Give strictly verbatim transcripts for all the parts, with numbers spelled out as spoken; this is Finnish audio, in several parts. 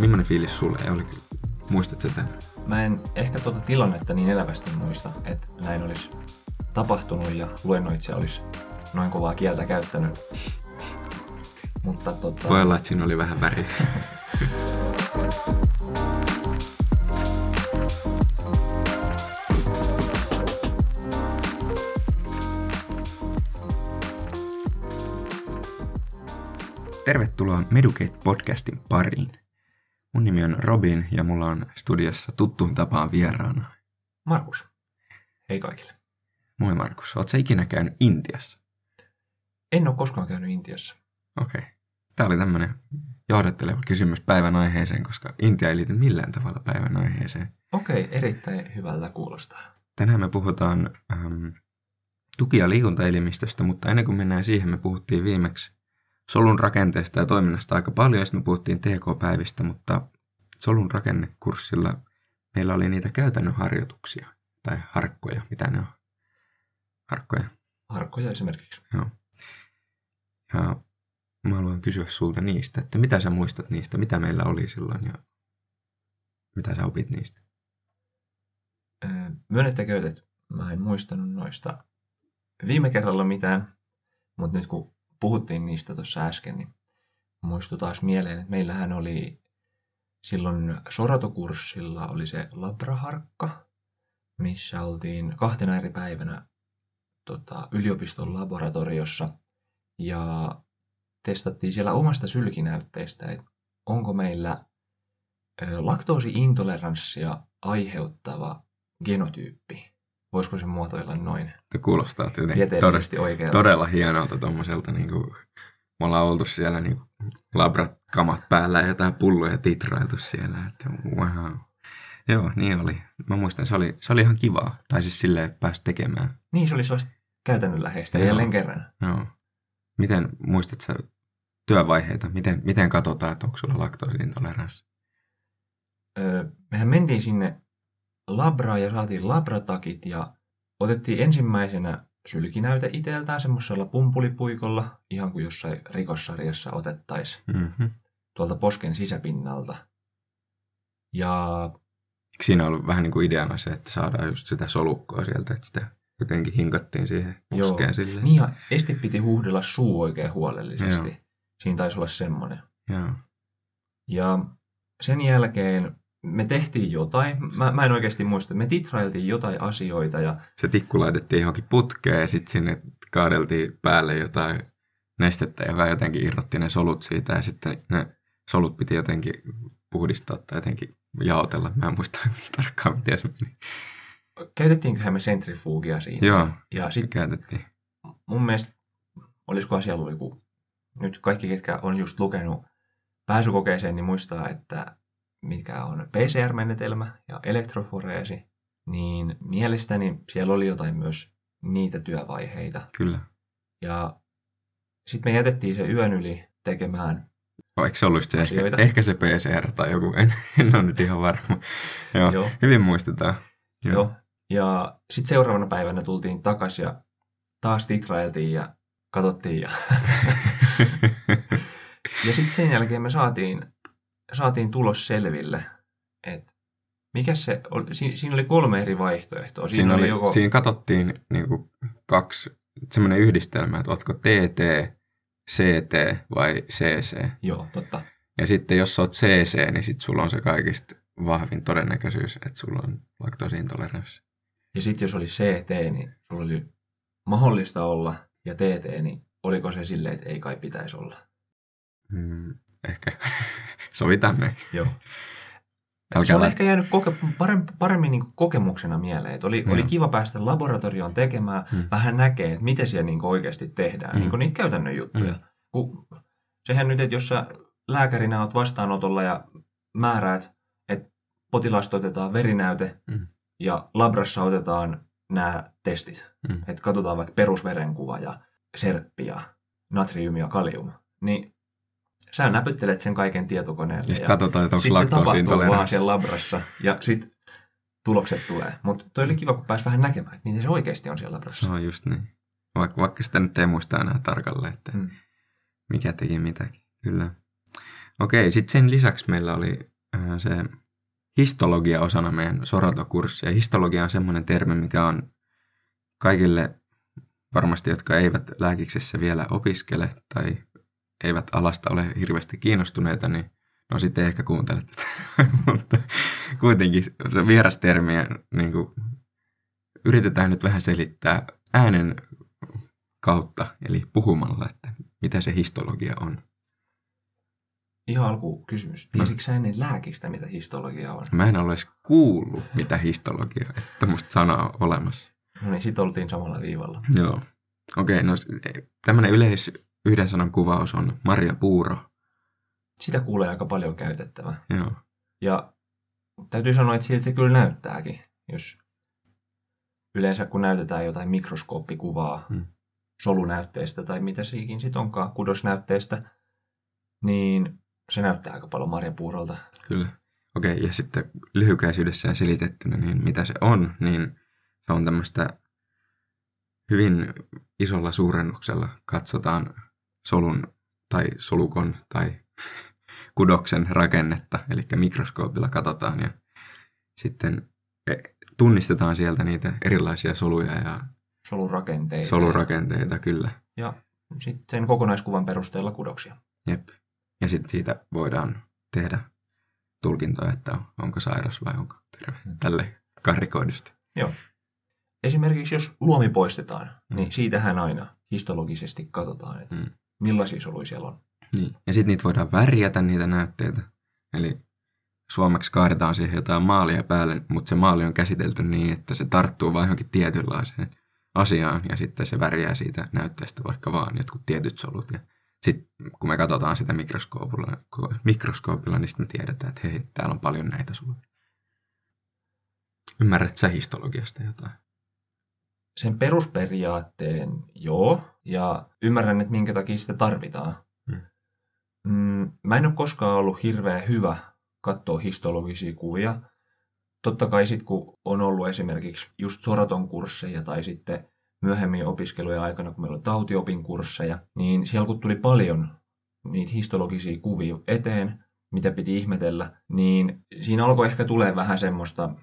Millainen fiilis sulle oli? Muistatko sen? Mä en ehkä tuota tilannetta niin elävästi muista, että näin olisi tapahtunut ja luennoitsija olisi noin kovaa kieltä käyttänyt. Mutta tota... Voi olla, että siinä oli vähän väriä. Tervetuloa Meducate-podcastin pariin. Mun nimi on Robin ja mulla on studiossa tuttuun tapaan vieraana Markus. Hei kaikille. Moi Markus. Ootko sä ikinä käynyt Intiassa? En ole koskaan käynyt Intiassa. Okei. Okay. Tää oli tämmönen johdatteleva kysymys päivän aiheeseen, koska Intia ei liity millään tavalla päivän aiheeseen. Okei, okay, erittäin hyvältä kuulostaa. Tänään me puhutaan ähm, tuki- ja liikuntaelimistöstä, mutta ennen kuin mennään siihen, me puhuttiin viimeksi solun rakenteesta ja toiminnasta aika paljon, ja sitten me puhuttiin T K-päivistä, mutta solun rakennekurssilla meillä oli niitä käytännön harjoituksia, tai harkkoja, mitä ne on? Harkkoja. Harkkoja esimerkiksi. Joo. Ja mä haluan kysyä sulta niistä, että mitä sä muistat niistä, mitä meillä oli silloin, ja mitä sä opit niistä? Myönnettäköön, että mä en muistanut noista viime kerralla mitään, mutta nyt kun puhuttiin niistä tuossa äsken, niin muistui taas mieleen, että meillähän oli silloin soratokurssilla oli se labraharkka, missä oltiin kahtena eri päivänä tota, yliopiston laboratoriossa ja testattiin siellä omasta sylkinäytteestä, että onko meillä laktoosiintoleranssia aiheuttava genotyyppi. Voisiko se muotoilla noin? Te kuulostaa todella, todella hienolta tuommoiselta. Niin me ollaan oltu siellä niin labratkamat päällä ja jotain pulloja titrailtu siellä. Että, wow. Joo, niin oli. Mä muistan, se oli, se oli ihan kivaa. Tai siis silleen pääsi tekemään. Niin, se oli sellaista käytännönläheistä jälleen kerran. Joo. Miten, muistat sä työvaiheita? Miten, miten katsotaan, että onko sulla laktoosiintoleranssi? Öö, mehän mentiin sinne labraa ja saatiin labratakit ja otettiin ensimmäisenä sylkinäyte itseltään semmoisella pumpulipuikolla, ihan kuin jossain rikossarjassa otettaisiin mm-hmm. tuolta posken sisäpinnalta. Ja siinä on ollut vähän niin kuin ideana se, että saadaan just sitä solukkoa sieltä, että sitä jotenkin hinkattiin siihen poskeen silleen. Niin ja esti piti huuhdella suu oikein huolellisesti. Joo. Siinä taisi olla semmoinen. Joo. Ja sen jälkeen me tehtiin jotain. Mä, mä en oikeasti muista. Me titrailtiin jotain asioita. Ja se tikku laitettiin johonkin putkeen ja sitten sinne kaadeltiin päälle jotain nestettä, joka jotenkin irrotti ne solut siitä. Ja sitten ne solut piti jotenkin puhdistaa tai jotenkin jaotella. Mä en muista tarkkaan, miten se meni. Käytettiinköhän me sentrifuugia siitä? Joo, ja sit käytettiin. Mun mielestä, olisiko asia luiku? Nyt kaikki, ketkä on just lukenut pääsykokeeseen, niin muistaa, että mikä on P C R-menetelmä ja elektroforeesi, niin mielestäni siellä oli jotain myös niitä työvaiheita. Kyllä. Ja sitten me jätettiin se yön yli tekemään no, eikö se ollut se ehkä, ehkä se P C R tai joku, en, en ole nyt ihan varma. Joo, Joo. Hyvin muistetaan. Joo. Joo. Ja sitten seuraavana päivänä tultiin takaisin ja taas titrailtiin ja katsottiin. Ja, ja sitten sen jälkeen me saatiin... Saatiin tulos selville, että mikä se oli, siinä oli kolme eri vaihtoehtoa. Siinä, siinä, oli, joko... siinä katsottiin niin kuin kaksi, semmoinen yhdistelmä, että ootko T T, C T vai C C. Joo, totta. Ja sitten jos oot C C, niin sitten sulla on se kaikista vahvin todennäköisyys, että sulla on laktoosiintoleranssi. Ja sitten jos oli C T, niin sulla oli mahdollista olla, ja T T, niin oliko se silleen, että ei kai pitäisi olla? Hmm. Ehkä. Sovitaan näin. Joo. Älkää se on lä- ehkä jäänyt koke- paremmin, paremmin niin kuin kokemuksena mieleen. Että oli, oli kiva päästä laboratorioon tekemään, mm. vähän näkee, että miten siellä niin kuin oikeasti tehdään. Mm. Niin kuin niitä käytännön juttuja. Mm. Kun, sehän nyt, että jos sä lääkärinä oot vastaanotolla ja määräät, että potilaasta otetaan verinäyte mm. ja labrassa otetaan nämä testit. Mm. Että katsotaan vaikka perusverenkuva ja serppi ja natrium ja kalium. Niin sä näpyttelet sen kaiken tietokoneelle ja, sit ja katsotaan, että onko sit se tapahtuu vaan siellä labrassa. Ja sit tulokset tulee. Mutta toi oli kiva, kun pääsi vähän näkemään, että miten se oikeasti on siellä labrassa. Se on just niin. Vaikka, vaikka sitä nyt ei muista enää tarkalleen, että mm. mikä teki mitäkin. Kyllä. Okei, sitten sen lisäksi meillä oli äh, se histologia osana meidän soratokurssia. Histologia on semmoinen termi, mikä on kaikille varmasti, jotka eivät lääkiksessä vielä opiskele tai eivät alasta ole hirveästi kiinnostuneita, niin no sitten ehkä kuuntelet tätä. Mutta kuitenkin vierastermiä niin kuin, yritetään nyt vähän selittää äänen kautta, eli puhumalla, että mitä se histologia on. Ihan alkuun kysymys. Tiesitkö sä ennen lääkistä, mitä histologia on? Mä en ole edes kuullut, mitä histologia on. Tämmöistä sanaa on olemassa. No niin, sit oltiin samalla viivalla. Joo. Okei, okay, no tämmöinen yleis yhden sanan kuvaus on marjapuuro. Sitä kuulee aika paljon käytettävää. Joo. Ja täytyy sanoa, että siltä se kyllä näyttääkin. Jos yleensä kun näytetään jotain mikroskooppikuvaa hmm. solunäytteestä tai mitä sekin sit onkaan, kudosnäytteestä, niin se näyttää aika paljon marjapuurolta. Kyllä. Okei, okay, ja sitten lyhykäisyydessään selitettynä, niin mitä se on, niin se on tämmöistä hyvin isolla suurennuksella katsotaan solun tai solukon tai kudoksen rakennetta, eli mikroskoopilla katsotaan ja sitten tunnistetaan sieltä niitä erilaisia soluja ja solurakenteita. Solurakenteita, kyllä. Ja sitten sen kokonaiskuvan perusteella kudoksia. Jep. Ja sitten siitä voidaan tehdä tulkintoja, että onko sairas vai onko terve. Tälle karrikoidusti. Joo. Esimerkiksi jos luomi poistetaan, mm. niin siitähän aina histologisesti katsotaan, että mm. millaisia soluja siellä on. Niin. Ja sitten niitä voidaan värjätä niitä näytteitä. Eli suomeksi kaadetaan siihen jotain maalia päälle, mutta se maali on käsitelty niin, että se tarttuu vain johonkin tietynlaiseen asiaan ja sitten se värjää siitä näytteestä vaikka vaan jotkut tietyt solut. Ja sitten kun me katsotaan sitä mikroskoopilla, mikroskoopilla niin sitten me tiedetään, että hei, täällä on paljon näitä soluja. Ymmärrät sä histologiasta jotain? Sen perusperiaatteen, joo, ja ymmärrän, että minkä takia sitä tarvitaan. Mm. Mm, mä en ole koskaan ollut hirveän hyvä katsoa histologisia kuvia. Totta kai sitten, kun on ollut esimerkiksi just soraton kursseja tai sitten myöhemmin opiskelujen aikana, kun meillä on tautiopin kursseja, niin siellä kun tuli paljon niitä histologisia kuvia eteen, mitä piti ihmetellä, niin siinä alkoi ehkä tulee vähän semmoista,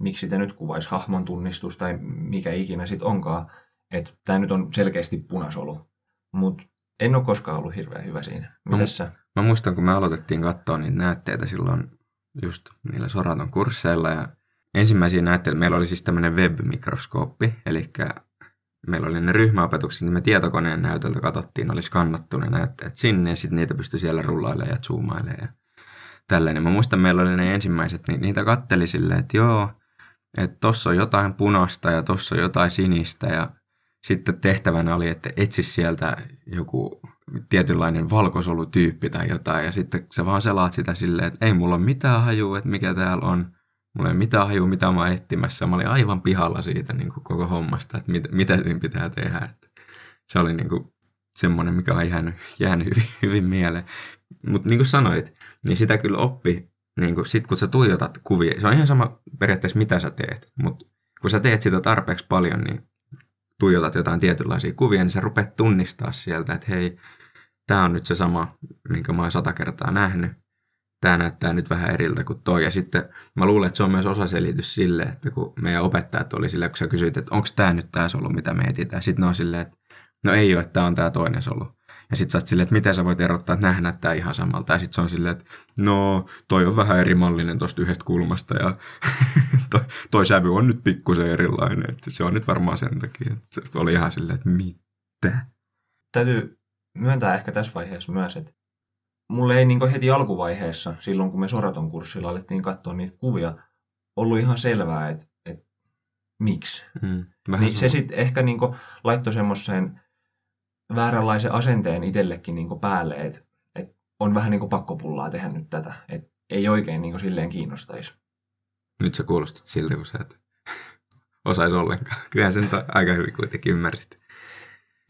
miksi sitä nyt kuvaisi hahmon tunnistus tai mikä ikinä sitten onkaan, että tämä nyt on selkeästi punasolu. Mutta en ole koskaan ollut hirveän hyvä siinä. Mitäs sä? Mä muistan, kun me aloitettiin katsoa niitä näytteitä silloin just niillä soraton kursseilla. Ja ensimmäisiä näytteitä, meillä oli siis tämmöinen webmikroskooppi, eli meillä oli ne ryhmäopetukset, niin me tietokoneen näytöltä katsottiin, oli skannattu ne näytteet sinne ja sitten niitä pystyi siellä rullailemaan ja zoomailemaan ja tälleen. Mä muistan, meillä oli ne ensimmäiset, niin niitä katteli silleen, että joo, että tossa on jotain punaista ja tossa on jotain sinistä ja sitten tehtävänä oli, että etsi sieltä joku tietynlainen valkosolutyyppi tai jotain ja sitten sä vaan selaat sitä silleen, että ei mulla ole mitään hajua, että mikä täällä on, mulla ei ole mitään hajua, mitä mä oon etsimässä. Mä olin aivan pihalla siitä niin kuin koko hommasta, että mit, mitä siinä pitää tehdä. Että se oli niin kuin semmoinen, mikä on jäänyt, jäänyt hyvin, hyvin mieleen. Mutta niin kuin sanoit, niin sitä kyllä oppi. Niin sitten kun sä tuijotat kuvia, se on ihan sama periaatteessa mitä sä teet, mutta kun sä teet sitä tarpeeksi paljon, niin tuijotat jotain tietynlaisia kuvia, niin sä rupeat tunnistaa sieltä, että hei, tää on nyt se sama, minkä mä oon sata kertaa nähnyt, tää näyttää nyt vähän eriltä kuin toi. Ja sitten mä luulen, että se on myös osaselitys sille, että kun meidän opettajat oli silleen, kun sä kysyit, että onko tää nyt tää solu, mitä me etsitään, sitten ne on silleen, että no ei ole, että tää on tää toinen solu. Ja sit sä oot silleen, että miten sä voit erottaa, että nää näyttää ihan samalta. Ja sit se on silleen, että no, toi on vähän eri mallinen tosta yhdestä kulmasta ja toi, toi sävy on nyt pikkusen erilainen. Et se on nyt varmaan sen takia. Et se oli ihan silleen, että mitä? Täytyy myöntää ehkä tässä vaiheessa myös, että mulle ei niinku heti alkuvaiheessa, silloin kun me soraton kurssilla alettiin katsoa niitä kuvia, ollut ihan selvää, että et, miksi. Mm, niin se sitten ehkä niinku laittoi semmoiseen vääränlaisen asenteen itsellekin niin päälle, että et on vähän niin pakkopullaa tehdä nyt tätä, että ei oikein niin silleen kiinnostaisi. Nyt sä kuulostit siltä, kun sä et osaisi ollenkaan. Kyllähän sen aika hyvin kuitenkin ymmärsit.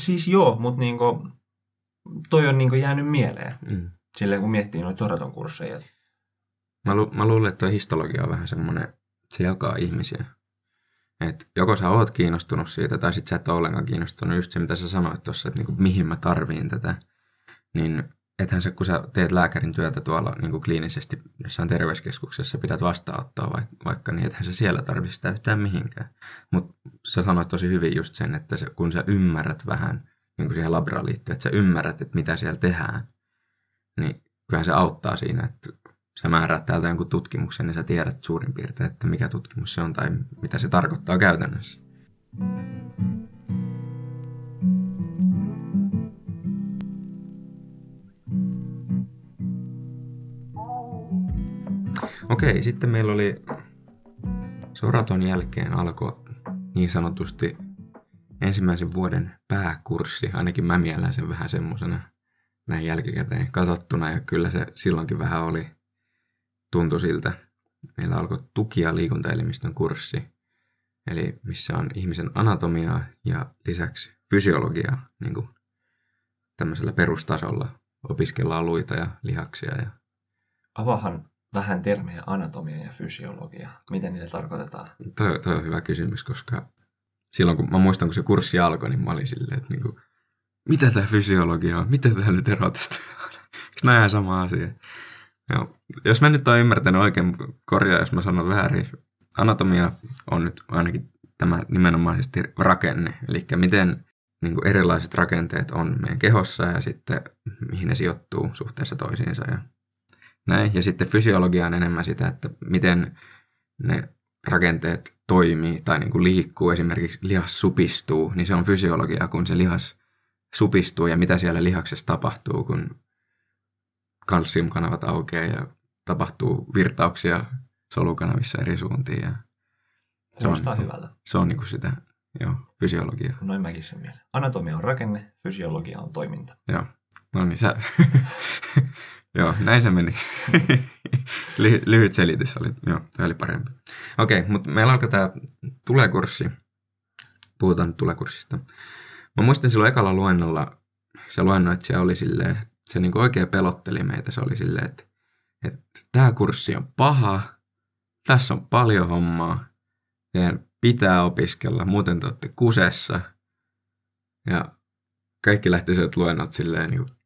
Siis joo, mutta niin toi on niin jäänyt mieleen, mm. silleen kun miettii noita soraton kursseja. Mä, lu- mä luulen, että toi histologia on vähän semmoinen se jakaa ihmisiä. Et joko sä oot kiinnostunut siitä, tai sit sä et ole ollenkaan kiinnostunut, just se mitä sä sanoit tuossa, että niinku, mihin mä tarviin tätä. Niin ethän sä, kun sä teet lääkärin työtä tuolla niinku kliinisesti jossain terveyskeskuksessa, pidät vastaanottaa vai, vaikka, niin ethän sä siellä tarvitse sitä yhtään mihinkään. Mutta sä sanoit tosi hyvin just sen, että se, kun sä ymmärrät vähän, niin kuin siihen labraan liittyen, että sä ymmärrät, että mitä siellä tehdään, niin kyllähän se auttaa siinä, että sä määrät täältä jonkun tutkimuksen, niin sä tiedät suurin piirtein, että mikä tutkimus se on tai mitä se tarkoittaa käytännössä. Okei, sitten meillä oli soraton jälkeen alkoi niin sanotusti ensimmäisen vuoden pääkurssi, ainakin mä mielän sen vähän semmosena näin jälkikäteen katsottuna, ja kyllä se silloinkin vähän oli, tuntui siltä. Meillä alkoi tuki- ja liikuntaelimistön kurssi, eli missä on ihmisen anatomiaa ja lisäksi fysiologiaa, niin kuin tämmöisellä perustasolla opiskellaan luita ja lihaksia. Ja... Avahan vähän termejä anatomia ja fysiologia. Miten niille tarkoitetaan? Toi, toi on hyvä kysymys, koska silloin kun mä muistan, kun se kurssi alkoi, niin mä olin silleen, että niin kuin, mitä tämä fysiologia on? Miten tämä nyt eroaa tästä? Eikö nämä ihan sama asia? Joo. Jos mä nyt oon ymmärtänyt oikein, korjaa jos mä sanon väärin. Anatomia on nyt ainakin tämä nimenomaisesti rakenne. Eli miten niin kuin erilaiset rakenteet on meidän kehossa ja sitten mihin ne sijoittuu suhteessa toisiinsa. Ja, näin. Ja sitten fysiologia on enemmän sitä, että miten ne rakenteet toimii tai niin kuin liikkuu. Esimerkiksi lihas supistuu, niin se on fysiologia, kun se lihas supistuu ja mitä siellä lihaksessa tapahtuu, kun kalsiumkanavat aukeaa ja tapahtuu virtauksia solukanavissa eri suuntiin. Ja se on, hyvältä. Se on niin kuin sitä joo, fysiologiaa. Noin mäkin sen mieleen. Anatomia on rakenne, fysiologia on toiminta. Joo, no niin sä... joo, näin se meni. Ly- lyhyt selitys oli, joo, tämä oli parempi. Okei, okay, mutta meillä alkaa tämä tulekurssi. Puhutaan nyt tulekurssista. Mä muistan silloin ekalla luennolla, se luennoitsija oli silleen, se niin kuin oikein pelotteli meitä. Se oli silleen, että, että tämä kurssi on paha, tässä on paljon hommaa, teidän pitää opiskella, muuten te olette kusessa. Ja kaikki lähti sieltä luennot silleen niin kuin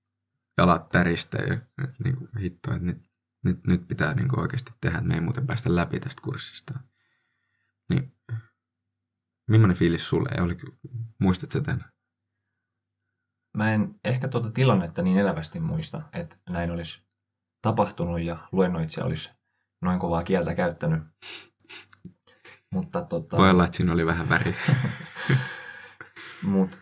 jalat täristeen ja niin kuin hitto, että nyt, nyt, nyt pitää niin kuin oikeasti tehdä, että me ei muuten päästä läpi tästä kurssista. Niin, millainen fiilis sulle? Muistatko tämän? Mä en ehkä tuota tilannetta niin elävästi muista, että näin olisi tapahtunut ja luennoitsija olisi noin kovaa kieltä käyttänyt. Mutta tota... Voi olla, että siinä oli vähän väriä. Mutta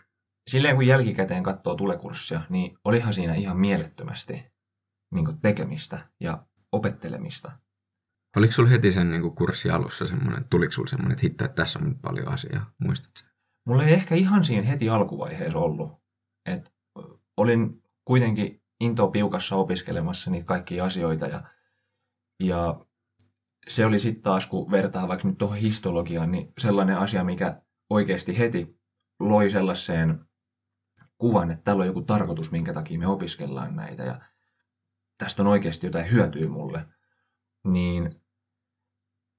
silleen kun jälkikäteen katsoo tulekurssia, niin olihan siinä ihan mielettömästi niin kuin tekemistä ja opettelemista. Oliko sulla heti sen niin kuin kurssin alussa semmoinen, tuliko sulla semmoinen, että hitto, että tässä on paljon asiaa, muistatko? Mulla ei ehkä ihan siinä heti alkuvaiheessa ollut. Et olin kuitenkin intoa piukassa opiskelemassa niitä kaikkia asioita ja, ja se oli sitten taas, kun vertaa vaikka nyt tuohon histologiaan, niin sellainen asia, mikä oikeasti heti loi sellaiseen kuvan, että täällä on joku tarkoitus, minkä takia me opiskellaan näitä ja tästä on oikeasti jotain hyötyä mulle, niin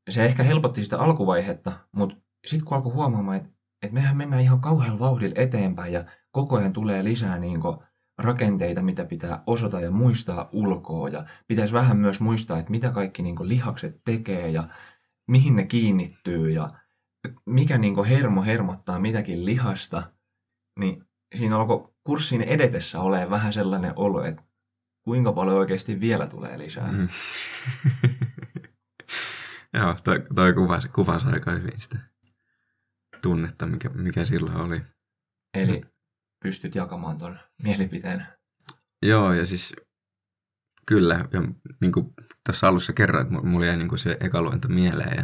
se ehkä helpotti sitä alkuvaihetta, mutta sitten kun alkoi huomaamaan, että et mehän mennään ihan kauhean vauhdilla eteenpäin ja koko ajan tulee lisää niin kuin rakenteita, mitä pitää osata ja muistaa ulkoa. Ja pitäisi vähän myös muistaa, että mitä kaikki niin kuin lihakset tekee ja mihin ne kiinnittyy ja mikä niin kuin hermo hermottaa mitäkin lihasta. Niin siinä alkoi kurssin edetessä olemaan vähän sellainen olo, että kuinka paljon oikeasti vielä tulee lisää. Mm. Joo, toi, toi kuvasi, kuvasi aika hyvin sitä tunnetta, mikä, mikä silloin oli. Eli... Pystyt jakamaan tuon mielipiteen. Joo, ja siis kyllä. Ja niin kuin tuossa alussa kerroin, että mulla jäi niin kuin se ekaluento mieleen. Ja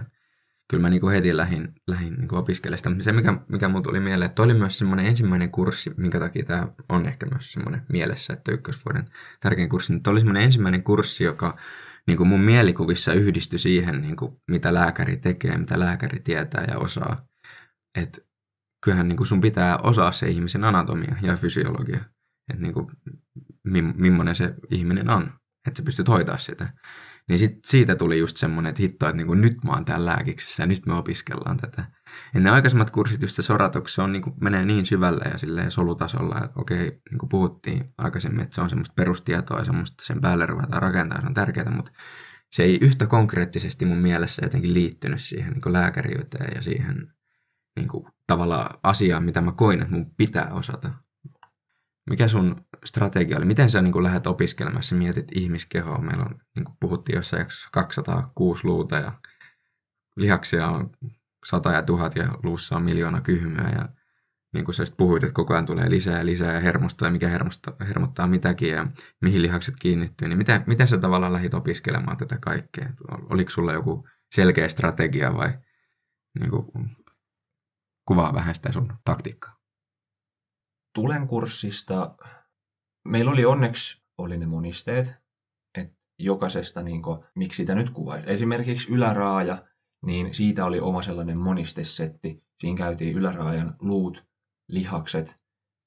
kyllä mä niin kuin heti lähdin, lähdin niin kuin opiskelemaan sitä. Mutta se, mikä, mikä mulla tuli mieleen, että oli myös semmoinen ensimmäinen kurssi, minkä takia tämä on ehkä myös semmoinen mielessä, että ykkösvuoden tärkein kurssi. Mutta oli semmoinen ensimmäinen kurssi, joka niin kuin mun mielikuvissa yhdistyi siihen, niin kuin mitä lääkäri tekee, mitä lääkäri tietää ja osaa. Että kyllähän niin kuin sun pitää osaa se ihmisen anatomia ja fysiologia, että niin kuin, millainen se ihminen on, että sä pystyt hoitaa sitä. Niin sit siitä tuli just semmoinen, että hitto, että niinku nyt mä oon täällä lääkiksessä ja nyt me opiskellaan tätä. Ja ne aikaisemmat kurssit just se soratoksi, se on niinku, menee niin syvällä ja silleen solutasolla, että okei, niin kuin puhuttiin aikaisemmin, että se on semmoista perustietoa ja semmoista sen päälle ruvetaan rakentaa, se on tärkeää, mutta se ei yhtä konkreettisesti mun mielessä jotenkin liittynyt siihen niin kuin lääkäriyteen ja siihen niin kuin, tavallaan asiaan, mitä mä koin, että mun pitää osata. Mikä sun strategia oli? Miten sä niin kuin lähdet opiskelemaan, sä mietit ihmiskehoa? Meillä on, niin kuin puhuttiin jossain jaksossa, kaksisataakuusi luuta ja lihaksia on sata ja tuhat ja luussa on miljoona kyhmyä. Ja niin kuin sä puhuit, että koko ajan tulee lisää ja lisää ja hermostoa ja mikä hermosto, hermottaa mitäkin ja mihin lihakset kiinnittyy. Niin miten, miten sä tavallaan lähdit opiskelemaan tätä kaikkea? Oliko sulla joku selkeä strategia vai niin kuin, kuvaa vähän sitä sun taktiikkaa? Tulenkurssista meillä oli onneksi oli ne monisteet, että jokaisesta, niin kuin, miksi sitä nyt kuvaisi. Esimerkiksi yläraaja, niin siitä oli oma sellainen monistesetti. Siinä käytiin yläraajan luut, lihakset,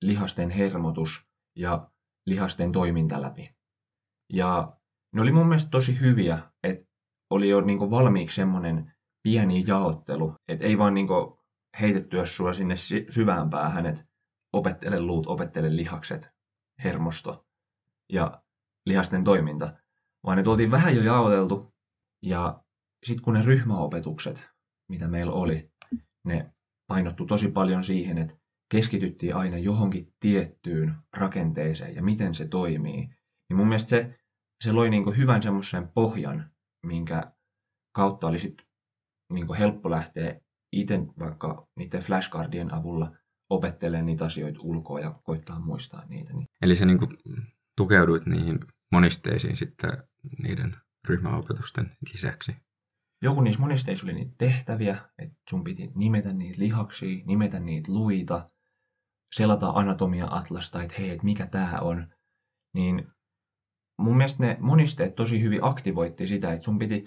lihasten hermotus ja lihasten toiminta läpi. Ja ne oli mun mielestä tosi hyviä, että oli jo niin kuin valmiiksi semmoinen pieni jaottelu, että ei vaan niin kuin heitettyä sua sinne syvään päähän, että opettele luut, opettele lihakset, hermosto ja lihasten toiminta. Vaan ne tuotiin vähän jo jaoteltu. Ja sitten kun ne ryhmäopetukset, mitä meillä oli, ne painottu tosi paljon siihen, että keskityttiin aina johonkin tiettyyn rakenteeseen ja miten se toimii. Ja mun mielestä se, se loi niinku hyvän semmoisen pohjan, minkä kautta oli sit niinku helppo lähteä itse vaikka niiden flashcardien avulla opettelee niitä asioita ulkoa ja koittaa muistaa niitä. Eli sä niin kuin tukeuduit niihin monisteisiin sitten niiden ryhmäopetusten lisäksi? Joku niissä monisteissa oli niitä tehtäviä, että sun piti nimetä niitä lihaksia, nimetä niitä luita, selata anatomia-atlasta, että hei, et mikä tää on. Niin mun mielestä ne monisteet tosi hyvin aktivoitti sitä, että sun piti,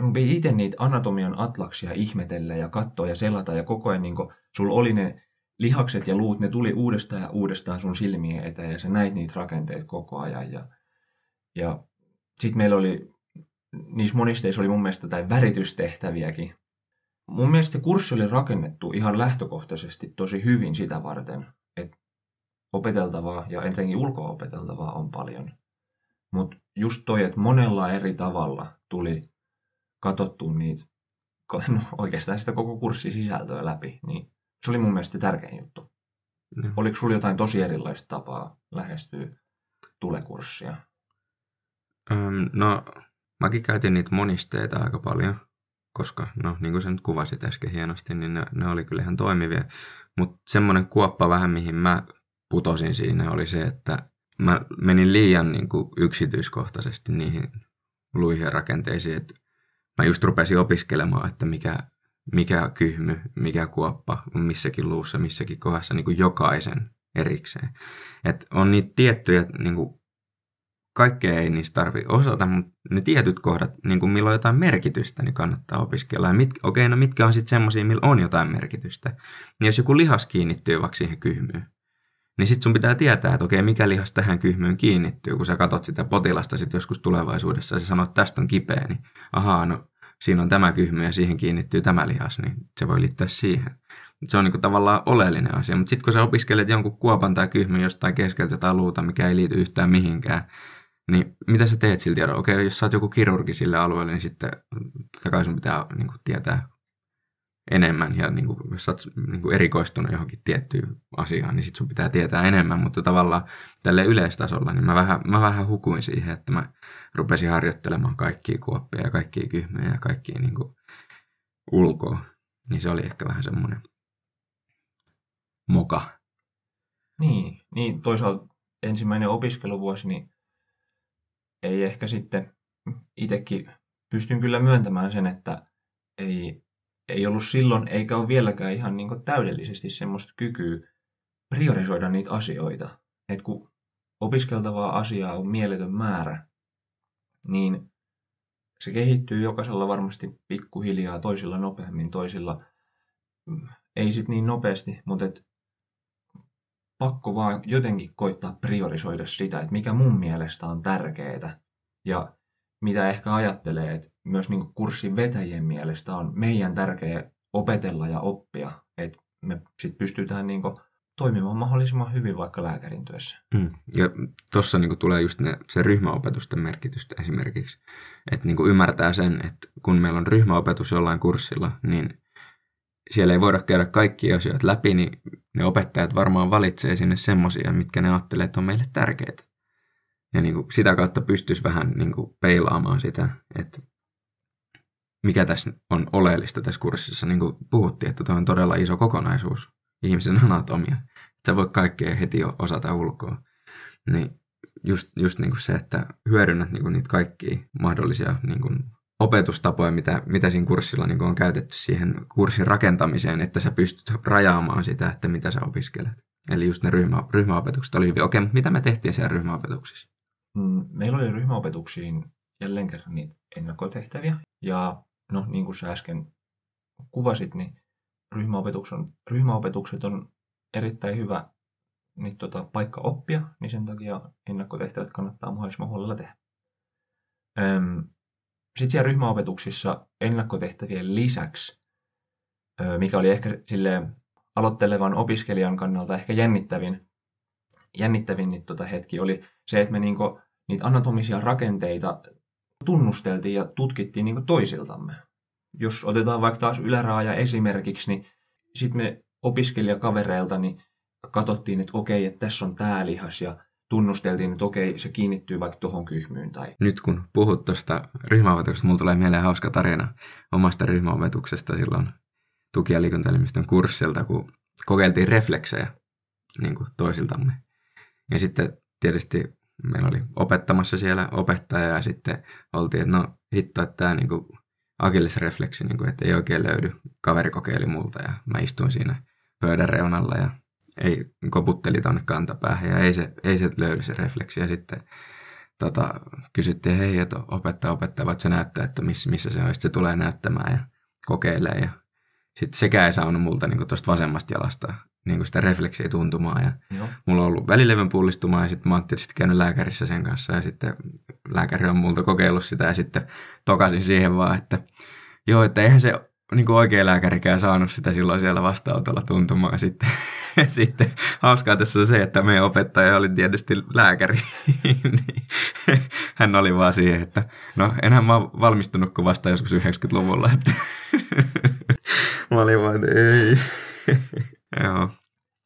sun piti itse niitä anatomian atlaksia ihmetellä ja katsoa ja selata ja koko ajan niin kuin sulla oli ne lihakset ja luut, ne tuli uudestaan ja uudestaan sun silmien eteen ja sä näit niitä rakenteita koko ajan. Ja, ja sitten meillä oli, niissä monisteissa oli mun mielestä jotain väritystehtäviäkin. Mun mielestä se kurssi oli rakennettu ihan lähtökohtaisesti tosi hyvin sitä varten, että opeteltavaa ja etenkin ulkoa opeteltavaa on paljon. Mutta just toi, että monella eri tavalla tuli katsottua niitä, no oikeastaan sitä koko kurssin sisältöä läpi, niin se oli mun mielestä tärkein juttu. No. Oliko sulla jotain tosi erilaista tapaa lähestyä tulekurssia? Öm, no, mäkin käytin niitä monisteita aika paljon, koska, no niin kuin sä nyt kuvasit äsken hienosti, niin ne, ne oli kyllä ihan toimivia. Mutta semmoinen kuoppa vähän, mihin mä putosin siinä, oli se, että mä menin liian niin kuin yksityiskohtaisesti niihin luihin rakenteisiin. Että mä just rupesin opiskelemaan, että mikä... mikä kyhmy, mikä kuoppa on missäkin luussa, missäkin kohdassa, niin kuin jokaisen erikseen. Et on niitä tiettyjä, niin kuin, kaikkea ei niistä tarvitse osata, mutta ne tietyt kohdat, niin kuin, millä on jotain merkitystä, niin kannattaa opiskella. Mit, Okei, okay, no mitkä on sitten semmoisia, millä on jotain merkitystä? Niin jos joku lihas kiinnittyy vaikka siihen kyhmyyn, niin sitten sun pitää tietää, että okei, okay, mikä lihas tähän kyhmyyn kiinnittyy, kun sä katot sitä potilasta sit joskus tulevaisuudessa ja sä sanot, että tästä on kipeä, niin ahaa, no siinä on tämä kyhmy ja siihen kiinnittyy tämä lihas, niin se voi liittää siihen. Se on niin kuin tavallaan oleellinen asia, mutta sitten kun sä opiskelet jonkun kuopan tai kyhmyn jostain keskeltä jotain luuta, mikä ei liity yhtään mihinkään, niin mitä sä teet silti? Okei, jos sä oot joku kirurgi sille alueelle, niin sitten totta kai sun pitää niin kuin tietää enemmän. Ja niin kuin, jos sä oot niin kuin erikoistunut johonkin tiettyyn asiaan, niin sitten sun pitää tietää enemmän. Mutta tavallaan tälle yleistasolla, niin mä vähän, mä vähän hukuin siihen, että mä rupesin harjoittelemaan kaikkia kuoppia ja kaikkia kyhmejä ja kaikkia niin kuin ulkoa. Niin se oli ehkä vähän semmoinen moka. Niin, niin toisaalta ensimmäinen opiskeluvuosi, niin ei ehkä sitten itsekin pystyn kyllä myöntämään sen, että ei... Ei ollut silloin, eikä ole vieläkään ihan niin kuin täydellisesti semmoista kykyä priorisoida niitä asioita. Et kun opiskeltavaa asiaa on mieletön määrä, niin se kehittyy jokaisella varmasti pikkuhiljaa, toisilla nopeammin, toisilla ei sit niin nopeasti, mutta et pakko vaan jotenkin koittaa priorisoida sitä, että mikä mun mielestä on tärkeää. Ja mitä ehkä ajattelee, että myös niin kuin kurssin vetäjien mielestä on meidän tärkeä opetella ja oppia, että me sit pystytään niin kuin toimimaan mahdollisimman hyvin vaikka lääkärin työssä. Mm. Ja tuossa niinku tulee just ne, se ryhmäopetusten merkitystä esimerkiksi. Että niinku ymmärtää sen, että kun meillä on ryhmäopetus jollain kurssilla, niin siellä ei voida käydä kaikkia asioita läpi, niin ne opettajat varmaan valitsee sinne semmoisia, mitkä ne ajattelee, että on meille tärkeitä. Ja niinku sitä kautta pystyisi vähän niinku peilaamaan sitä, että mikä tässä on oleellista tässä kurssissa. Niin kuin puhuttiin, että tuo on todella iso kokonaisuus. Ihmisen anatomia. Sä voi kaikkea heti osata ulkoa. Niin just, just niin kuin se, että hyödynnät niin kuin niitä kaikkia mahdollisia niin kuin opetustapoja, mitä, mitä siinä kurssilla niin kuin on käytetty siihen kurssin rakentamiseen, että sä pystyt rajaamaan sitä, että mitä sä opiskelet. Eli just ne ryhmä, ryhmäopetukset oli hyvin. Okei, mutta mitä me tehtiin siellä ryhmäopetuksissa? Meillä oli ryhmäopetuksiin jälleen kerran niitä ennakkotehtäviä. Ja no, niin kuin sä äsken kuvasit, niin Ryhmäopetukset on, ryhmäopetukset on erittäin hyvä niin tota, paikka oppia, niin sen takia ennakkotehtävät kannattaa mahdollisimman huolella tehdä. Öm, sitten siellä ryhmäopetuksissa ennakkotehtävien lisäksi, ö, mikä oli ehkä silleen aloittelevan opiskelijan kannalta ehkä jännittävin, jännittävin niin tota hetki, oli se, että me niinku, niitä anatomisia rakenteita tunnusteltiin ja tutkittiin niinku toisiltamme. Jos otetaan vaikka taas yläraaja esimerkiksi, niin sitten me opiskelijakavereilta niin katsottiin, että okei, että tässä on tämä lihas ja tunnusteltiin, että okei, se kiinnittyy vaikka tuohon kyhmyyn. Tai... Nyt kun puhut tuosta ryhmäopetuksesta, mulla tulee mieleen hauska tarina omasta ryhmäopetuksesta silloin tuki- ja liikuntaelimistön kurssilta, kun kokeiltiin refleksejä niin kuin toisiltamme. Ja sitten tietysti meillä oli opettamassa siellä opettaja ja sitten oltiin, että no hitto, että tämä... Niin akillesrefleksi, niin että ei oikein löydy. Kaveri kokeili multa ja mä istuin siinä pöydän reunalla ja ei, koputteli tuonne kantapäähän ja ei se, ei se löydy se refleksi. Ja sitten tota, kysyttiin, hei, että opettaa, opettaa, voit sä näyttää, että missä, missä se on. Sitten se tulee näyttämään ja kokeilee. Ja sitten sekään ei saanut multa niin tuosta vasemmasta jalasta niin sitä refleksiä tuntumaan. Ja mulla on ollut välilevyn pullistumaa ja sitten mä oon tietysti käynyt lääkärissä sen kanssa ja sitten lääkäri on multa kokeillut sitä ja sitten tokasin siihen vaan, että joo, että eihän se niin oikea lääkärikään saanut sitä silloin siellä vastaanotolla tuntumaan. Ja sitten, sitten hauskaa tässä on se, että meidän opettaja oli tietysti lääkäri. Hän oli vaan siihen, että no enhän mä oon valmistunut kuin vasta joskus yhdeksänkymmentäluvulla. Että mä olin vaan, ei. Joo.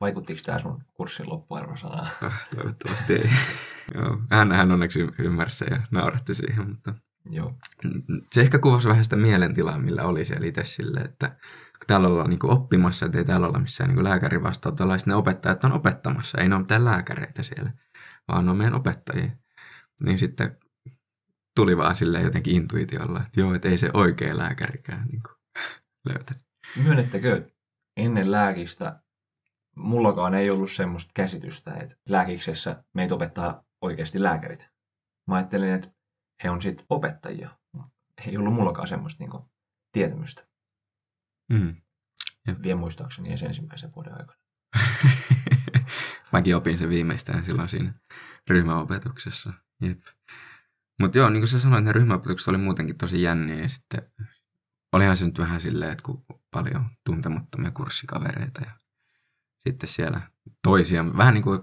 Vaikuttiko tämä sun kurssin loppuarvosanaan? Ah, toivottavasti ei. Joo. Hän, hän onneksi ymmärsi ja nauratti siihen, mutta joo. Se ehkä kuvasi vähän sitä mielentilaa, millä oli siellä itse silleen, että täällä ollaan niin kuin oppimassa, ettei täällä olla missään niin kuin lääkärin vastaanotolla, ne opettajat on opettamassa, ei ne ole mitään lääkäreitä siellä, vaan ne on meidän opettajia. Niin sitten tuli vaan silleen jotenkin intuitiolla, että joo, et ei se oikea lääkärikään niin kuin löytä. Myönnettäkö? Ennen lääkistä mullakaan ei ollut semmoista käsitystä, että lääkiksessä meitä opettaa oikeasti lääkärit. Mä ajattelin, että he on sitten opettajia. Ei ollut mullakaan semmoista niinku tietämystä. Mm. Vielä muistaakseni edes ensimmäisen vuoden aikana. Mäkin opin sen viimeistään silloin siinä ryhmäopetuksessa. Mutta joo, niin kuin sä sanoit, ne ryhmäopetukset oli muutenkin tosi jänniä ja sitten... Olihan se nyt vähän silleen, että kun paljon tuntemattomia kurssikavereita ja sitten siellä toisiaan, vähän niin kuin,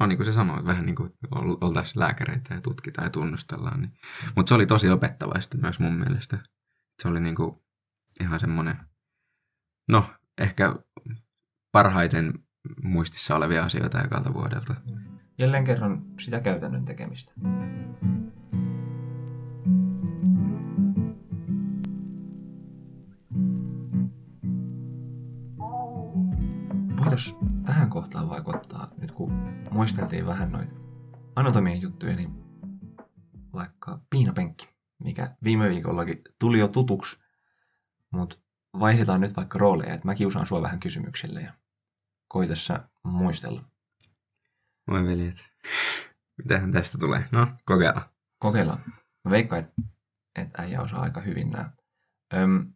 no niin kuin se sanoi, vähän niin kuin oltaisiin lääkäreitä ja tutkitaan ja tunnustellaan. Niin. Mutta se oli tosi opettavaista myös mun mielestä. Se oli niin kuin ihan semmoinen, no ehkä parhaiten muistissa olevia asioita ekalta vuodelta. Jälleen kerran sitä käytännön tekemistä. Voitaisiin tähän kohtaan vaikuttaa, nyt kun muisteltiin vähän noita anatomian juttuja, niin vaikka piinapenkki, mikä viime viikollakin tuli jo tutuksi, mutta vaihdetaan nyt vaikka rooleja, että mä kiusaan sua vähän kysymyksille ja koitassa muistella. Moi veljet, mitähän tästä tulee? No, kokeillaan. Kokeillaan. Mä veikkaan, että et äijä osaa aika hyvin nää. Öm,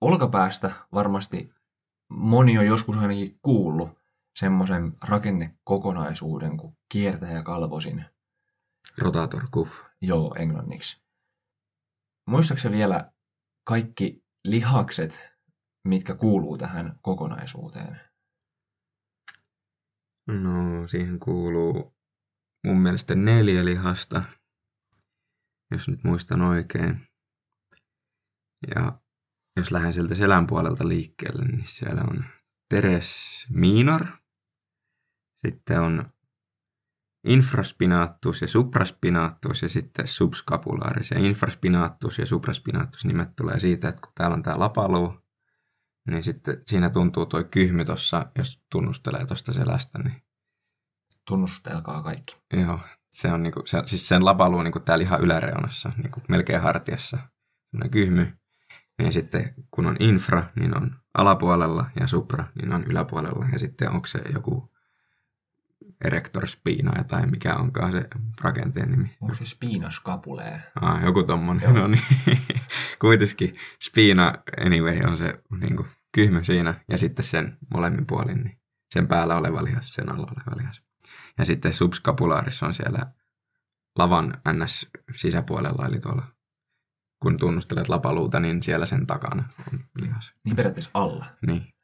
olkapäästä varmasti... Moni on joskus ainakin kuullut semmoisen rakennekokonaisuuden kuin kiertäjäkalvosin. Rotator cuff. Joo, englanniksi. Muistaakseni vielä kaikki lihakset, mitkä kuuluu tähän kokonaisuuteen? No, siihen kuuluu mun mielestä neljä lihasta, jos nyt muistan oikein. Ja jos lähden sieltä selän puolelta liikkeelle, niin siellä on teres minor, sitten on infraspinatus ja supraspinatus ja sitten subscapularis. Ja infraspinatus ja supraspinatus nimet tulee siitä, että kun täällä on tää lapaluu, niin sitten siinä tuntuu toi kyhmy tossa, jos tunnustelee tosta selästä. Niin... Tunnustelkaa kaikki. Joo, se on niinku, se, siis sen lapaluu niinku täällä ihan yläreunassa, niinku melkein hartiassa, semmoinen kyhmy. Ja sitten kun on infra, niin on alapuolella ja supra, niin on yläpuolella. Ja sitten onko se joku erector spina tai mikä onkaan se rakenteen nimi? Onko se spinaskapuleja? Ah, joku tommonen. No niin. Kuitenkin spina anyway on se niin kuin kyhmy siinä ja sitten sen molemmin puolin, niin sen päällä oleva lihas, sen alla oleva lihas. Ja sitten subscapularis on siellä lavan ns. Sisäpuolella, eli tuolla kun tunnustelet lapaluuta, niin siellä sen takana on lihas. Niin periaatteessa alla. Niin.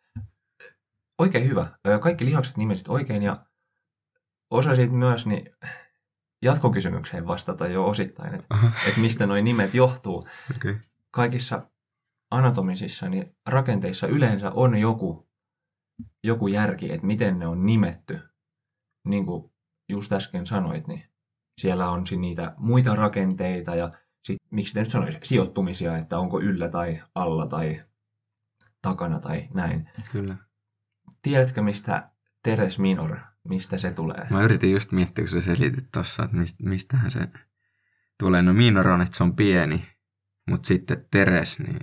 Oikein hyvä. Kaikki lihakset nimesit oikein ja osasit myös niin jatkokysymykseen vastata jo osittain, että et mistä nuo nimet johtuu. Okay. Kaikissa anatomisissa niin rakenteissa yleensä on joku, joku järki, että miten ne on nimetty. Niin kuin just äsken sanoit, niin siellä on niitä muita rakenteita ja sit, miksi te nyt sanoisi sijoittumisia, että onko yllä tai alla tai takana tai näin. Kyllä. Tiedätkö, mistä teres minor, mistä se tulee? Mä yritin just miettiä, kun sä selitit tossa, että mist, mistähän se tulee. No minor on, että se on pieni, mutta sitten teres, niin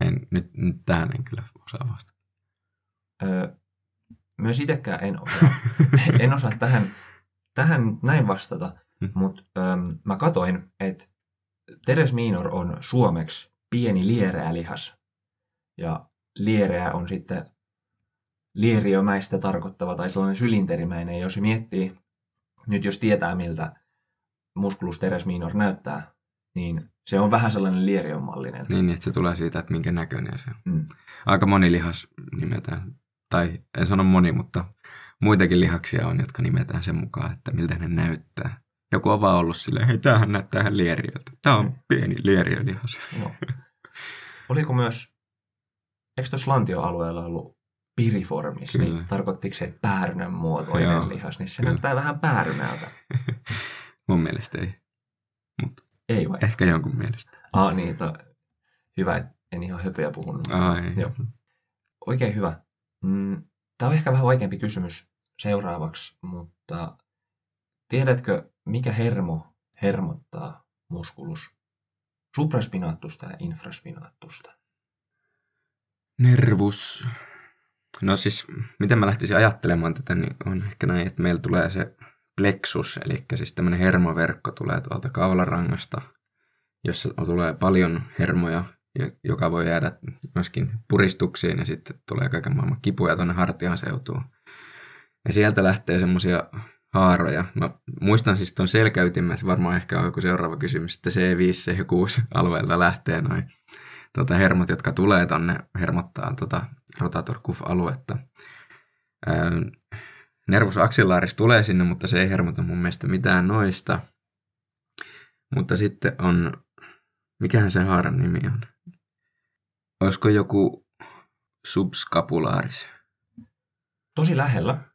en, nyt, nyt tähän en kyllä osaa vastata. Öö, myös itsekään en osaa. en osaa tähän, tähän näin vastata. Mutta ähm, mä katoin, että teres minor on suomeksi pieni liereä lihas. Ja liereä on sitten lieriömäistä tarkoittava tai sellainen sylinterimäinen. Jos miettii, nyt jos tietää miltä musculus teres minor näyttää, niin se on vähän sellainen lieriömallinen. Niin, että se tulee siitä, että minkä näköinen se on. Mm. Aika moni lihas nimetään. Tai en sano moni, mutta muitakin lihaksia on, jotka nimetään sen mukaan, että miltä ne näyttää. Joku on vaan ollut silleen, hei, tämähän näyttää ihan lieriöltä. Tämä on mm. pieni lieriölihas. No. Oliko myös, eikö tuossa lantioalueella ollut piriformis? Niin tarkoittiko se, että päärynän muotoinen Joo, lihas? Niin se kyllä. näyttää vähän päärynältä. Mun mielestä ei. Mut ei vai? Ehkä jonkun mielestä. Ah niin, to, hyvä, että en ihan höpöjä puhunut. Ah, Joo. Oikein hyvä. Tämä on ehkä vähän vaikeampi kysymys seuraavaksi, mutta tiedätkö, mikä hermo hermottaa muskulus? Supraspinaatusta ja infraspinaatusta. Nervus. No siis, miten mä lähtisin ajattelemaan tätä, niin on ehkä näin, että meillä tulee se plexus, eli siis tämmöinen hermoverkko tulee tuolta kaularangasta, jossa tulee paljon hermoja, joka voi jäädä myöskin puristuksiin, ja sitten tulee kaiken maailman kipuja tuonne hartiaan seutuun. Ja sieltä lähtee semmoisia haaroja. Mä muistan siis tuon selkäytimen, että varmaan ehkä on joku seuraava kysymys, että C viisi, C kuusi alueelta lähtee noin tota, hermot, jotka tulee tonne, hermottaa tota rotator cuff-aluetta. Ähm, nervus axillaris tulee sinne, mutta se ei hermota mun mielestä mitään noista. Mutta sitten on, mikähän sen haaran nimi on? Olisiko joku subscapularis? Tosi lähellä.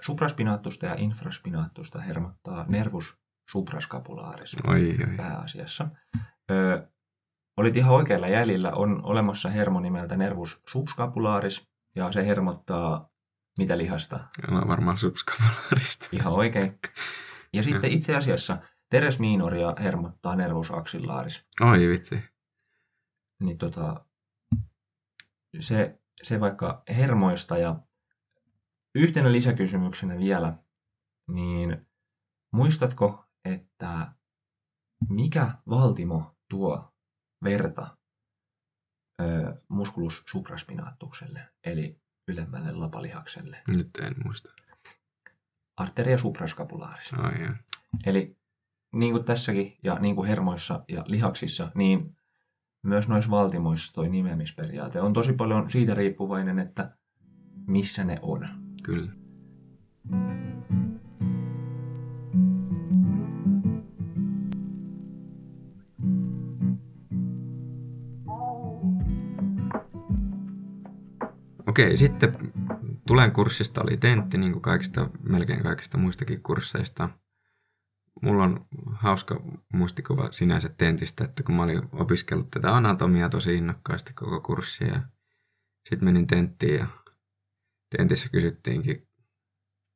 Supraspinaatusta ja infraspinaatusta hermottaa nervus supraskapulaaris oi, oi. pääasiassa. Ö, olit ihan oikealla jäljellä. On olemassa hermo nimeltä nervus subscapularis ja se hermottaa mitä lihasta? Ja varmaan subscapulaarista. Ihan oikein. Ja sitten itse asiassa teres minoria hermottaa nervus axillaris. Oi vitsi. Niin tota, se, se vaikka hermoista ja yhtenä lisäkysymyksenä vielä, niin muistatko, että mikä valtimo tuo verta ö, musculus supraspinaatukselle, eli ylemmälle lapalihakselle? Nyt en muista. arteria supraskapulaaris. Oh, yeah. Eli niin kuin tässäkin ja niin kuin hermoissa ja lihaksissa, niin myös noissa valtimoissa toi nimeämisperiaate on tosi paljon siitä riippuvainen, että missä ne on. Kyllä. Okei, sitten tulenkurssista oli tentti, niin kuin kaikista, melkein kaikista muistakin kursseista. Mulla on hauska muistikuva sinänsä tentistä, että kun mä olin opiskellut tätä anatomiaa tosi innokkaasti koko kurssia. Sitten menin tenttiin ja tentissä kysyttiinkin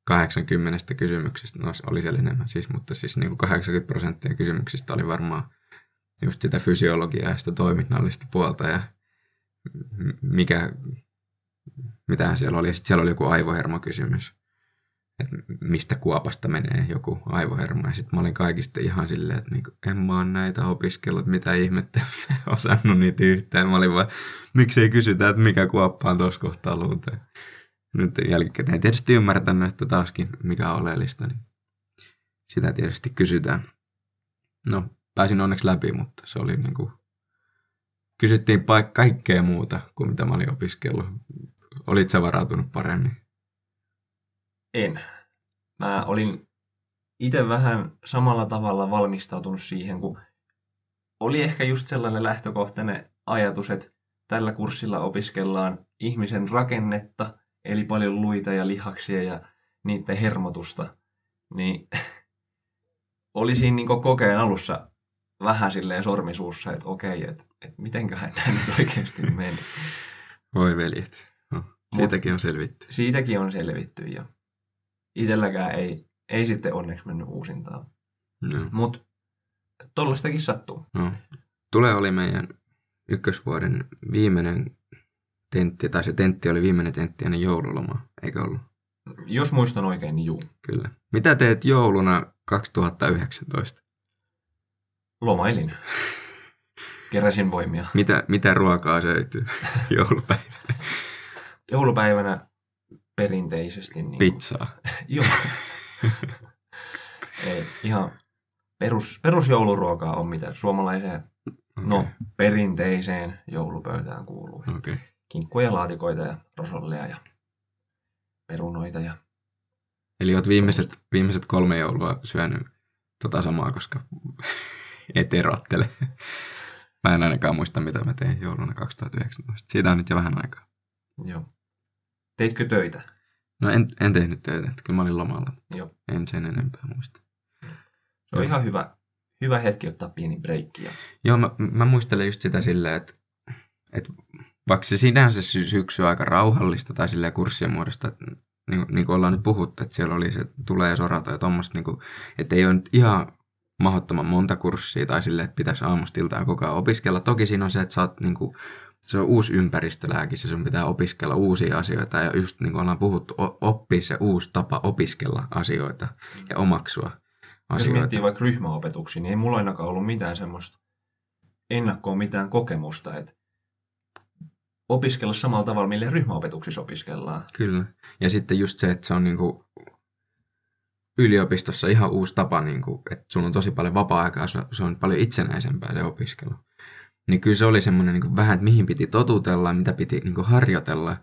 kahdeksankymmentä kysymyksistä. No oli siellä enemmän siis, mutta siis niin kuin kahdeksankymmentä prosenttia kysymyksistä oli varmaan just sitä fysiologiaa ja sitä toiminnallista puolta ja mikä... Mitähän siellä oli? Ja sitten siellä oli joku aivohermokysymys, että mistä kuopasta menee joku aivohermo. Ja sitten mä olin kaikista ihan silleen, että niinku, en mä oon näitä opiskellut, mitä ihmettä, mä en osannut niitä yhtään. Mä olin vaan, miksei kysytä, että mikä kuoppa on tuossa kohtaa luuteen. Nyt jälkikäteen en tietysti ymmärtänyt, että taaskin mikä on oleellista, niin sitä tietysti kysytään. No, pääsin onneksi läpi, mutta se oli niinku... Kysyttiin paik- kaikkea muuta kuin mitä mä olin opiskellut. Olit sä varautunut paremmin? En. Mä olin itse vähän samalla tavalla valmistautunut siihen, kun oli ehkä just sellainen lähtökohtainen ajatus, että tällä kurssilla opiskellaan ihmisen rakennetta, eli paljon luita ja lihaksia ja niiden hermotusta. Niin oli siinä niin kokeen alussa vähän silleen sormisuussa, että okei, että et mitenköhän tämä nyt oikeasti meni. Voi veljet. No, siitäkin on selvitty. Siitäkin on selvitty ja itselläkään ei, ei sitten onneksi mennyt uusintaan. No. Mutta tollaistakin sattuu. No. Tule oli meidän ykkösvuoden viimeinen tentti, tai se tentti oli viimeinen tentti ennen joululomaa, eikö ollut? Jos muistan oikein, niin juu. Kyllä. Mitä teet jouluna kaksituhattayhdeksäntoista? Lomailin. Keräsin voimia. Mitä, mitä ruokaa söityy joulupäivänä? Joulupäivänä perinteisesti... Niin pizzaa. Joo. Ei, ihan perus, perusjouluruokaa on mitä suomalaiseen, okay. No perinteiseen joulupöytään kuuluu. Okay. Kinkkuja, laatikoita ja rosolleja ja perunoita. Ja... Eli olet viimeiset, viimeiset kolme joulua syönyt tota samaa, koska et erottele. Mä en ainakaan muista, mitä mä tein jouluna kaksituhattayhdeksäntoista. Siitä on nyt jo vähän aikaa. Joo. Teitkö töitä? No en, en tehnyt töitä, että kyllä mä olin lomalla. Joo. En sen enempää muista. Se on ihan hyvä, hyvä hetki ottaa pieni breikki. Ja... Joo, mä, mä muistelen just sitä silleen, että, että vaikka se sinänsä syksy on aika rauhallista tai silleen kurssien muodosta, että niin, niin kuin ollaan nyt puhuttu, että siellä oli se tulee sorato ja tuommoista, niin että ei ole nyt ihan... mahdottoman monta kurssia tai silleen, että pitäisi aamusta iltaan koko ajan opiskella. Toki siinä on se, että sä oot, niin kuin, se on uusi ympäristölääkis ja sun pitää opiskella uusia asioita. Ja just niin kuin ollaan puhuttu, oppii se uusi tapa opiskella asioita ja omaksua asioita. Jos miettii vaikka ryhmäopetuksia, niin ei mulla ainakaan ollut mitään semmoista ennakkoa, mitään kokemusta, että opiskella samalla tavalla, millä ryhmäopetuksissa opiskellaan. Kyllä. Ja sitten just se, että se on niin kuin yliopistossa ihan uusi tapa, niin kuin, että sun on tosi paljon vapaa-aikaa, se on paljon itsenäisempää se opiskelu. Niin kyllä se oli semmoinen niin kuin vähän, että mihin piti totutella, mitä piti niin kuin harjoitella.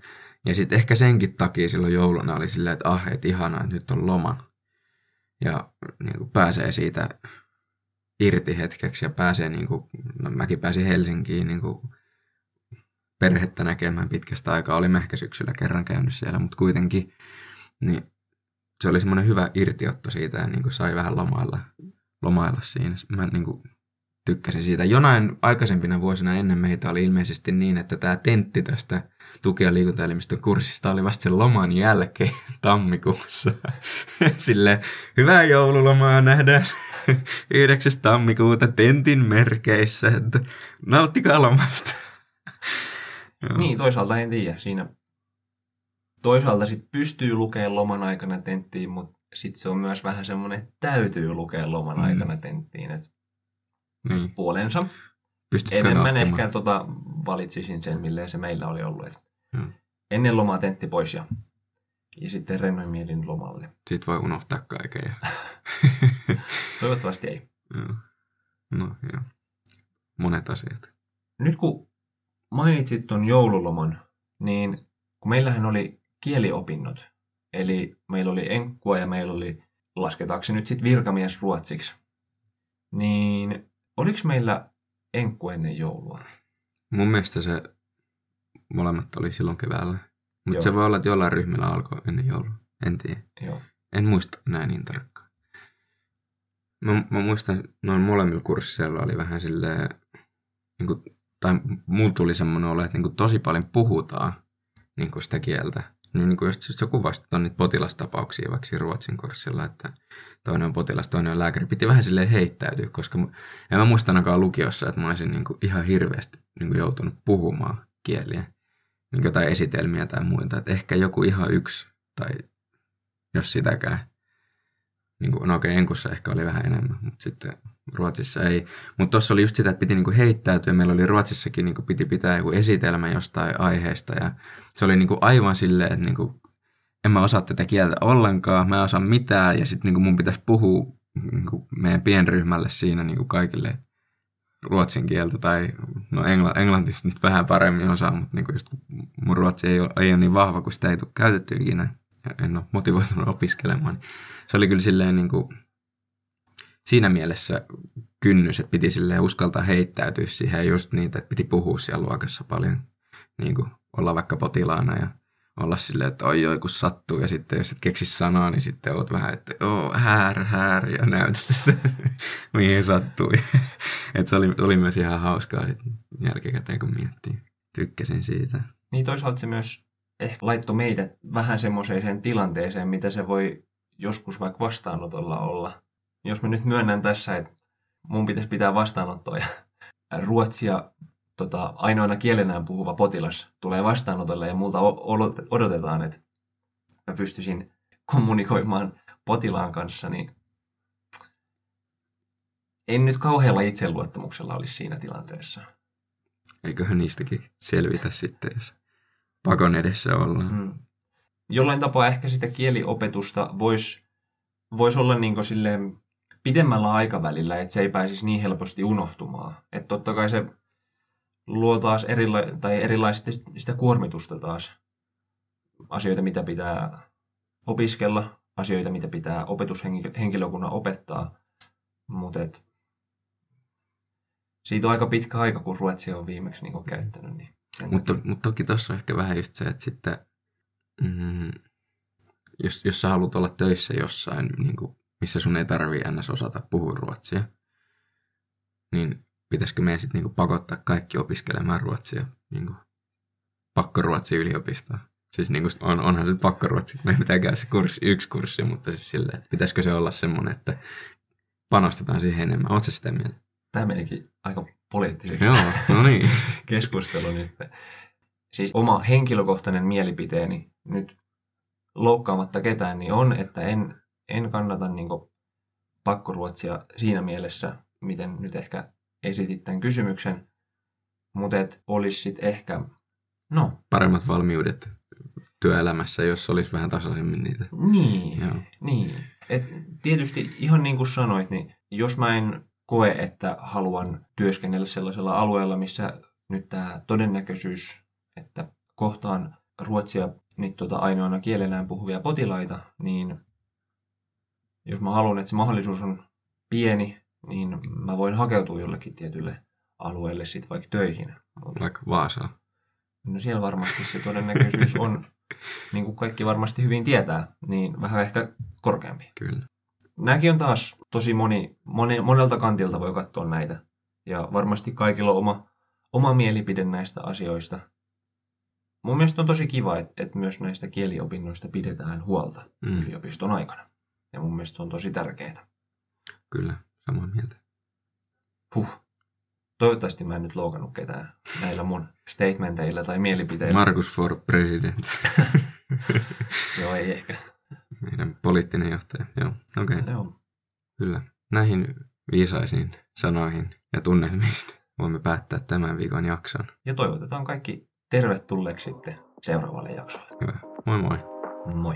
Ja sitten ehkä senkin takia silloin jouluna oli silleen, että ah, et ihanaa, että nyt on loma. Ja niin kuin pääsee siitä irti hetkeksi ja pääsee, niin kuin, no mäkin pääsin Helsinkiin niin kuin perhettä näkemään pitkästä aikaa. Olin ehkä syksyllä kerran käynyt siellä, mutta kuitenkin... Niin se oli semmoinen hyvä irtiotto siitä ja niin kuin sai vähän lomailla, lomailla siinä. Mä niin kuin tykkäsin siitä. Jonain aikaisempina vuosina ennen meitä oli ilmeisesti niin, että tämä tentti tästä tuki- ja liikuntaelimistön kurssista oli vasta sen loman jälkeen tammikuussa. Silleen, hyvää joululomaa, nähdään yhdeksäs tammikuuta tentin merkeissä. Että nauttikaa lomasta. Niin, toisaalta en tiedä siinä. Toisaalta sit pystyy lukemaan loman aikana tenttiin, mutta sitten se on myös vähän semmoinen, että täytyy lukea loman aikana tenttiin. Et mm. puolensa. Pystytkö enemmän nauttimaan? Ehkä tota, valitsisin sen, milleen se meillä oli ollut. Mm. Ennen lomaa tentti pois ja Ja sitten rennoin mielin lomalle. Sitten voi unohtaa kaiken. Toivottavasti ei. Joo. No joo. Monet asiat. Nyt kun mainitsit ton joululoman, niin kun meillähän oli kieliopinnot. Eli meillä oli enkkua ja meillä oli, lasketaanko nyt sitten virkamies ruotsiksi. Niin oliko meillä enkku ennen joulua? Mun mielestä se molemmat oli silloin keväällä. Mutta se voi olla, että jollain ryhmillä alkoi ennen joulua. En tiedä. Joo. En muista näin niin tarkkaan. Mä, mä muistan, noin molemmilla kursseilla oli vähän silleen, niin kuin, tai mulla tuli semmoinen olo, että niin kuin tosi paljon puhutaan niin kuin sitä kieltä. Niin, niin kuin just sä kuvasit, on niitä potilastapauksia vaikka ruotsin kurssilla, että toinen on potilas, toinen on lääkäri. Piti vähän silleen heittäytyä, koska mä, en mä muista ainakaan lukiossa, että mä olisin niin kuin ihan hirveästi niin kuin joutunut puhumaan kieliä. Niin jotain esitelmiä tai muita, että ehkä joku ihan yksi, tai jos sitäkään. Niin kuin, no okei, okay, enkussa ehkä oli vähän enemmän, mutta sitten Ruotsissa ei. Mutta tuossa oli just sitä, että piti niin kuin heittäytyä. Meillä oli Ruotsissakin, niin kuin piti pitää joku esitelmä jostain aiheesta. Ja se oli niin kuin aivan silleen, että niin kuin, en mä osaa tätä kieltä ollenkaan, mä en osaa mitään. Ja sitten niin kuin mun pitäisi puhua niin kuin meidän pienryhmälle siinä niin kuin kaikille ruotsin kieltä, tai no engl- englantista nyt vähän paremmin osaa, mutta niin kuin just, mun ruotsi ei ole, ei ole niin vahva, kun sitä ei tule käytetty ikinä, ja en ole motivoitunut opiskelemaan. Niin se oli kyllä silleen niin kuin, siinä mielessä kynnys, että piti silleen uskaltaa heittäytyä siihen, ja just niitä, että piti puhua siellä luokassa paljon, niin kuin olla vaikka potilaana ja olla silleen, että oi oi kun sattuu, ja sitten jos et keksi sanaa, niin sitten oot vähän, että oo häär, häär, ja näytät, että mihin sattui. Että se oli, oli myös ihan hauskaa sitten jälkikäteen, kun miettii. Tykkäsin siitä. Niin toisaalta se myös ehkä laittoi meidät vähän semmoiseen tilanteeseen, mitä se voi joskus vaikka vastaanotolla olla. Jos mä nyt myönnän tässä, että mun pitäisi pitää vastaanottoa ja ruotsia Tota, ainoana kielenään puhuva potilas tulee vastaanotolle ja multa odotetaan, että mä pystyisin kommunikoimaan potilaan kanssa, niin en nyt kauhealla itseluottamuksella olisi siinä tilanteessa. Eiköhän niistäkin selvitä sitten, jos pakon edessä ollaan. Mm. Jollain tapaa ehkä sitä kieliopetusta voisi vois olla niin kuin silleen pidemmällä aikavälillä, että se ei pääsisi niin helposti unohtumaan. Että totta kai se luo taas erila- tai erilaista sitä kuormitusta taas. Asioita, mitä pitää opiskella, asioita, mitä pitää opetushenkilökunnan opettaa. Mutta siitä on aika pitkä aika, kun ruotsia on viimeksi niinku käyttänyt. Niin mutta, mutta toki tuossa on ehkä vähän just se, että sitten, mm, jos, jos sä haluat olla töissä jossain, niin kuin, missä sun ei tarvitse ns. Osata puhua ruotsia, niin pitäisikö meidän sitten niinku pakottaa kaikki opiskelemaan ruotsia, niinku pakkoruotsi yliopistoon? Siis niinku on, onhan se pakkoruotsi, meidän pitää käydä se kurssi, yksi kurssi, mutta siis silleen, että pitäisikö se olla semmoinen, että panostetaan siihen enemmän. Ootko sitä mieltä? Tämä menikin aika poliittiseksi. Joo, no niin. Keskustelu nyt. Siis oma henkilökohtainen mielipiteeni nyt loukkaamatta ketään, niin on, että en, en kannata niinku pakkoruotsia siinä mielessä, miten nyt ehkä esitit tämän kysymyksen, mutta et olisi sitten ehkä no paremmat valmiudet työelämässä, jos olisi vähän tasaisemmin niitä. Niin, Joo. niin. Et tietysti ihan niin kuin sanoit, niin jos mä en koe, että haluan työskennellä sellaisella alueella, missä nyt tämä todennäköisyys, että kohtaan ruotsia niin tuota ainoana kielellään puhuvia potilaita, niin jos mä haluan, että se mahdollisuus on pieni, niin mä voin hakeutua jollekin tietylle alueelle sitten vaikka töihin. Vaikka Vaasaan. No siellä varmasti se todennäköisyys on, niin kuin kaikki varmasti hyvin tietää, niin vähän ehkä korkeampi. Kyllä. Nämäkin on taas tosi moni, moni, monelta kantilta voi katsoa näitä. Ja varmasti kaikilla on oma, oma mielipide näistä asioista. Mun mielestä on tosi kiva, että, että myös näistä kieliopinnoista pidetään huolta mm. yliopiston aikana. Ja mun mielestä se on tosi tärkeää. Kyllä. Samaa mieltä. Puh. Toivottavasti mä en nyt loukannut ketään näillä mun statementeillä tai mielipiteillä. Markus for president. Joo, ei ehkä. Meidän poliittinen johtaja. Joo, okei. Okay. Joo. Kyllä. Näihin viisaisiin sanoihin ja tunnelmiin voimme päättää tämän viikon jakson. Ja toivotetaan kaikki tervetulleeksi sitten seuraavalle jaksolle. Hyvä. Moi moi. Moi!